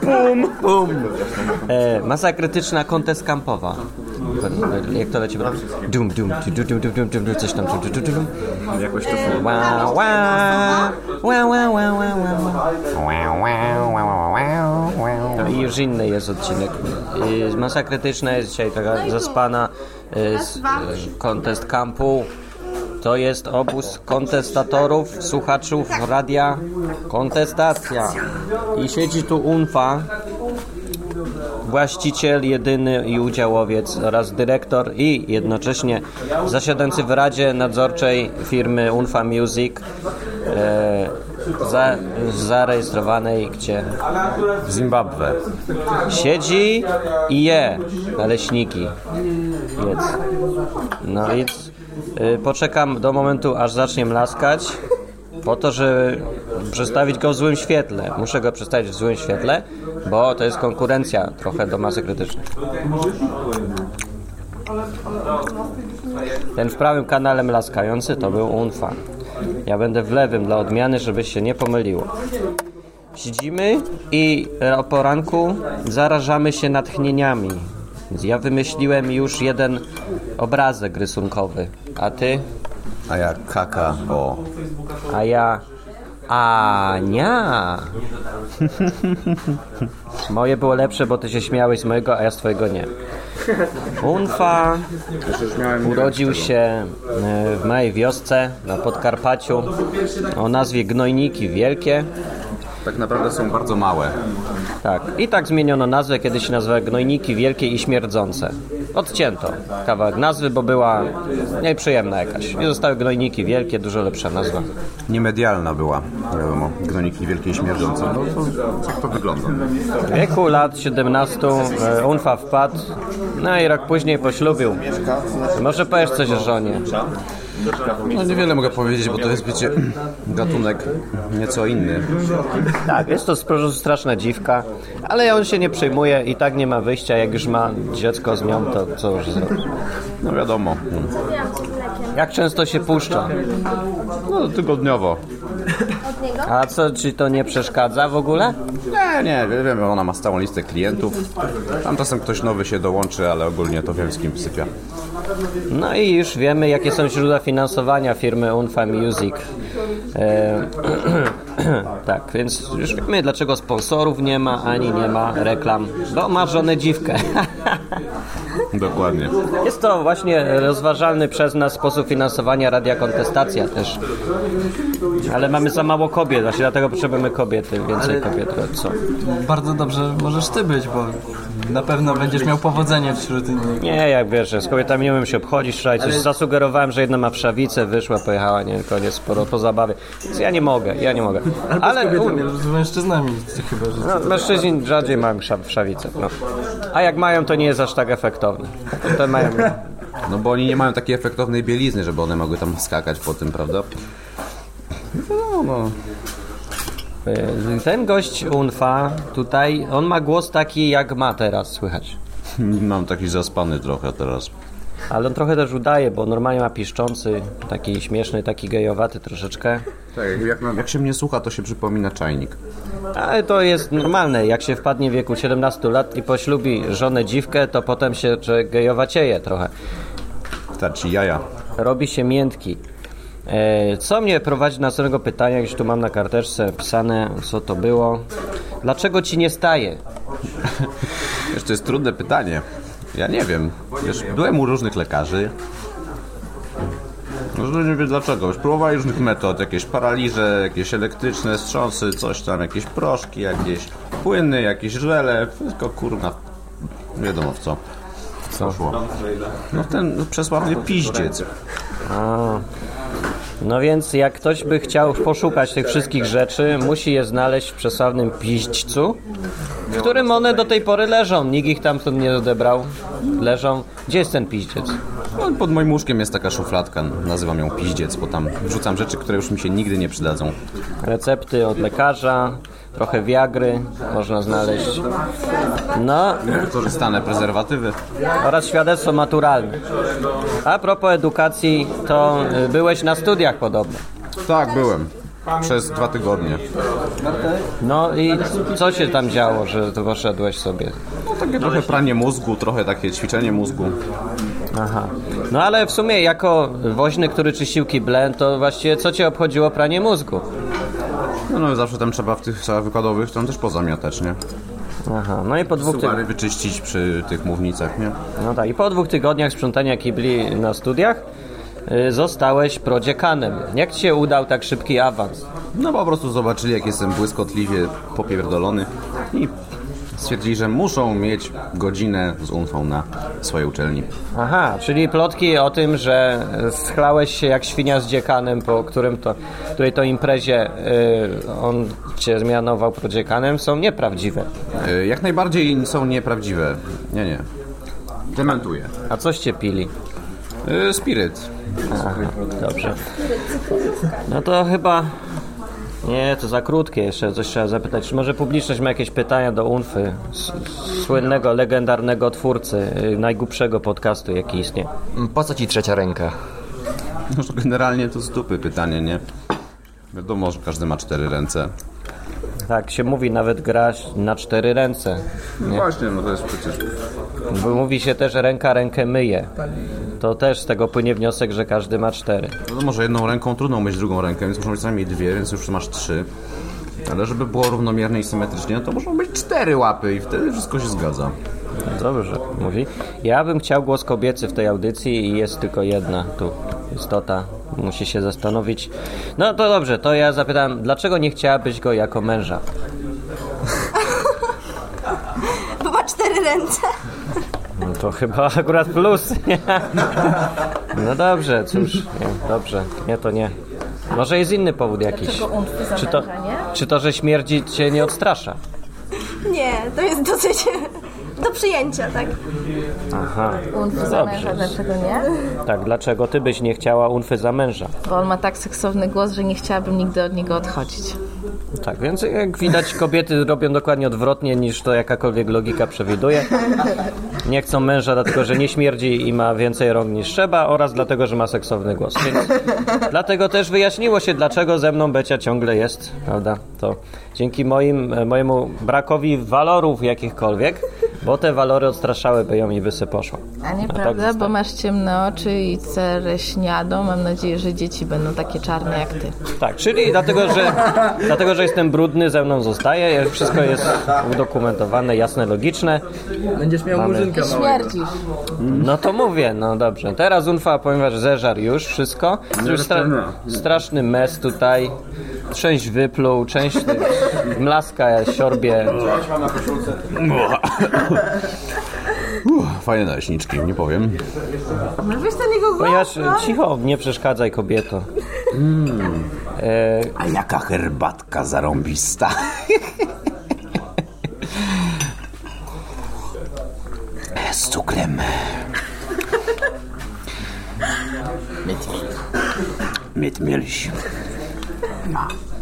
Pum! Pum! Masa krytyczna, kontest kampowa. Jak to leci? Dum, dum, dum, dum, dum, coś tam. Jakoś to było. Wow, wow, wow, wow, wow, wow. I już inny jest odcinek. Masa krytyczna jest dzisiaj taka zaspana. Kontest kampu. To jest obóz kontestatorów, słuchaczów radia Kontestacja. I siedzi tu Unfa, właściciel, jedyny i udziałowiec oraz dyrektor i jednocześnie zasiadający w Radzie Nadzorczej firmy Unfa Music, zarejestrowanej gdzie? W Zimbabwe. Siedzi i je naleśniki. Jedz. No i poczekam do momentu, aż zacznie mlaskać, po to, żeby przedstawić go w złym świetle. Muszę go przedstawić w złym świetle, bo to jest konkurencja trochę do masy krytycznej. Ten w prawym kanale mlaskający to był Unfa. Ja będę w lewym dla odmiany, żeby się nie pomyliło. Siedzimy i o poranku zarażamy się natchnieniami. Ja wymyśliłem już jeden obrazek rysunkowy. A ty? A ja kakao. A ja Ania. Moje było lepsze, bo ty się śmiałeś z mojego, a ja z twojego nie. Unfa urodził się w małej wiosce na Podkarpaciu o nazwie Gnojniki Wielkie. Tak naprawdę są bardzo małe. Tak. I tak zmieniono nazwę. Kiedyś się nazwała Gnojniki Wielkie i Śmierdzące. Odcięto kawałek nazwy, bo była nieprzyjemna jakaś. I zostały Gnojniki Wielkie, dużo lepsza nazwa. Niemedialna była, wiadomo. Gnojniki Wielkie i Śmierdzące. No to, jak to wygląda? W wieku lat 17 Unfa wpadł, no i rok później poślubił. Może powiesz coś o żonie? No niewiele mogę powiedzieć, bo to jest, wiecie, gatunek nieco inny. Tak, jest to straszna dziwka, ale on się nie przejmuje i tak nie ma wyjścia. Jak już ma dziecko z nią, to co już zrobi? No wiadomo. Jak często się puszcza? No tygodniowo. A co, czy to nie przeszkadza w ogóle? Nie, wiem, ona ma stałą listę klientów. Tam czasem ktoś nowy się dołączy, ale ogólnie to wiem, z kim sypia. No i już wiemy, jakie są źródła finansowania firmy Unfa Music. Tak, więc już wiemy, dlaczego sponsorów nie ma, ani nie ma reklam, bo ma żonę dziwkę. Dokładnie. Jest to właśnie rozważalny przez nas sposób finansowania Radia Kontestacja też. Ale mamy za mało kobiet, właśnie dlatego potrzebujemy kobiety, więcej kobiet. Co? Bardzo dobrze możesz ty być, bo na pewno będziesz miał powodzenie wśród innych. Nie, jak wiesz, z kobietami nie umiem się obchodzić, wczoraj coś zasugerowałem, że jedna ma wszawicę, wyszła, pojechała, nie, koniec, po zabawie. Więc ja nie mogę. Ale z kobietami, z mężczyznami chyba. Że no, mężczyźni rzadziej mają wszawicę. No. A jak mają, to nie jest aż tak efektowne. To mają... No bo oni nie mają takiej efektownej bielizny, żeby one mogły tam skakać po tym, prawda? No. Ten gość Unfa tutaj, on ma głos taki jak ma teraz, słychać. Mam taki zaspany trochę teraz. Ale on trochę też udaje, bo normalnie ma piszczący, taki śmieszny, taki gejowaty troszeczkę. Tak, jak się mnie słucha, to się przypomina czajnik. Ale to jest normalne, jak się wpadnie w wieku 17 lat i poślubi żonę dziwkę, to potem się gejowacieje trochę. Starczy jaja. Robi się miętki. Co mnie prowadzi do następnego pytania, już tu mam na karteczce pisane, co to było. Dlaczego ci nie staje? Wiesz, to jest trudne pytanie. Ja nie wiem. Wiesz, byłem u różnych lekarzy. Może nie wiem dlaczego. Już próbowali różnych metod. Jakieś paraliże, jakieś elektryczne wstrząsy, coś tam, jakieś proszki, jakieś płyny, jakieś żele. Wszystko kurna. Wiadomo w co. Co szło? No ten przesławny piździec. No więc jak ktoś by chciał poszukać tych wszystkich rzeczy, musi je znaleźć w przesławnym piźdźcu, w którym one do tej pory leżą. Nikt ich tam stąd nie odebrał. Leżą. Gdzie jest ten piździec? No, pod moim łóżkiem jest taka szufladka. Nazywam ją piździec, bo tam wrzucam rzeczy, które już mi się nigdy nie przydadzą. Recepty od lekarza, trochę wiagry można znaleźć. No. Wykorzystane prezerwatywy. Oraz świadectwo maturalne. A propos edukacji, to byłeś na studiach podobno. Tak, byłem. przez 2 tygodnie. No i co się tam działo, że to poszedłeś sobie? No takie trochę pranie mózgu, trochę takie ćwiczenie mózgu. Aha. No ale w sumie jako woźny, który czyścił kible, to właściwie co cię obchodziło pranie mózgu? No zawsze tam trzeba w tych salach wykładowych tam też pozamiatać, nie? Aha, no i po 2 tygodniach... Suwary wyczyścić przy tych mównicach, nie? No tak, i po 2 tygodniach sprzątania kibli na studiach zostałeś prodziekanem. Jak ci się udał tak szybki awans? No po prostu zobaczyli, jak jestem błyskotliwie popierdolony i stwierdzili, że muszą mieć godzinę z umfą na swojej uczelni. Aha, czyli plotki o tym, że schlałeś się jak świnia z dziekanem, po której to imprezie on cię mianował prodziekanem, są nieprawdziwe. Jak najbardziej są nieprawdziwe. Nie. Dementuję. A coście pili? Spiryt. Aha, dobrze. No to chyba... Nie, to za krótkie, jeszcze coś trzeba zapytać. Czy może publiczność ma jakieś pytania do Unfy, słynnego, legendarnego twórcy, najgłupszego podcastu, jaki istnieje? Po co ci trzecia ręka? No to generalnie to z dupy pytanie, nie? Wiadomo, że każdy ma 4 ręce. Tak, się mówi, nawet gra na 4 ręce. Nie? No właśnie, no to jest przecież... Bo mówi się też, ręka rękę myje. To też z tego płynie wniosek, że każdy ma 4. No to może jedną ręką trudno myć drugą rękę, więc muszą być co najmniej 2, więc już masz 3. Ale żeby było równomiernie i symetrycznie, no to muszą być 4 łapy i wtedy wszystko się zgadza. Dobrze, mówi. Ja bym chciał głos kobiecy w tej audycji i jest tylko jedna tu istota. Musi się zastanowić. No to dobrze, to ja zapytam, dlaczego nie chciałabyś go jako męża? Bo ma 4 ręce. No to chyba akurat plus, nie? No dobrze, cóż, nie, dobrze, nie to nie. Może jest inny powód jakiś. Czy to, że śmierdzi cię nie odstrasza? Nie, to jest dosyć... do przyjęcia, tak? Aha, unfy za męża, dlaczego nie? Tak, dlaczego ty byś nie chciała unfy za męża? Bo on ma tak seksowny głos, że nie chciałabym nigdy od niego odchodzić. Tak, więc jak widać, kobiety robią dokładnie odwrotnie, niż to jakakolwiek logika przewiduje. Nie chcą męża dlatego, że nie śmierdzi i ma więcej rąk niż trzeba, oraz dlatego, że ma seksowny głos. Więc dlatego też wyjaśniło się, dlaczego ze mną Becia ciągle jest, prawda? To dzięki mojemu brakowi walorów jakichkolwiek, bo te walory odstraszałyby ją i by se poszła. A nieprawda, tak bo masz ciemne oczy i cerę śniadą. Mam nadzieję, że dzieci będą takie czarne jak ty. Tak, czyli dlatego, że jestem brudny, ze mną zostaje. Wszystko jest udokumentowane, jasne, logiczne. Będziesz miał murzynkę małego. No to mówię, no dobrze. Teraz Unfa, ponieważ zeżar już wszystko. Już straszny mes tutaj. Część wypluł, część mlaska siorbie. Fajne naleśniczki, nie powiem. No wiesz ten jego głos, no? Cicho, nie przeszkadzaj, kobieto. A jaka herbatka zarąbista. Z cukrem. Mietmilś. No.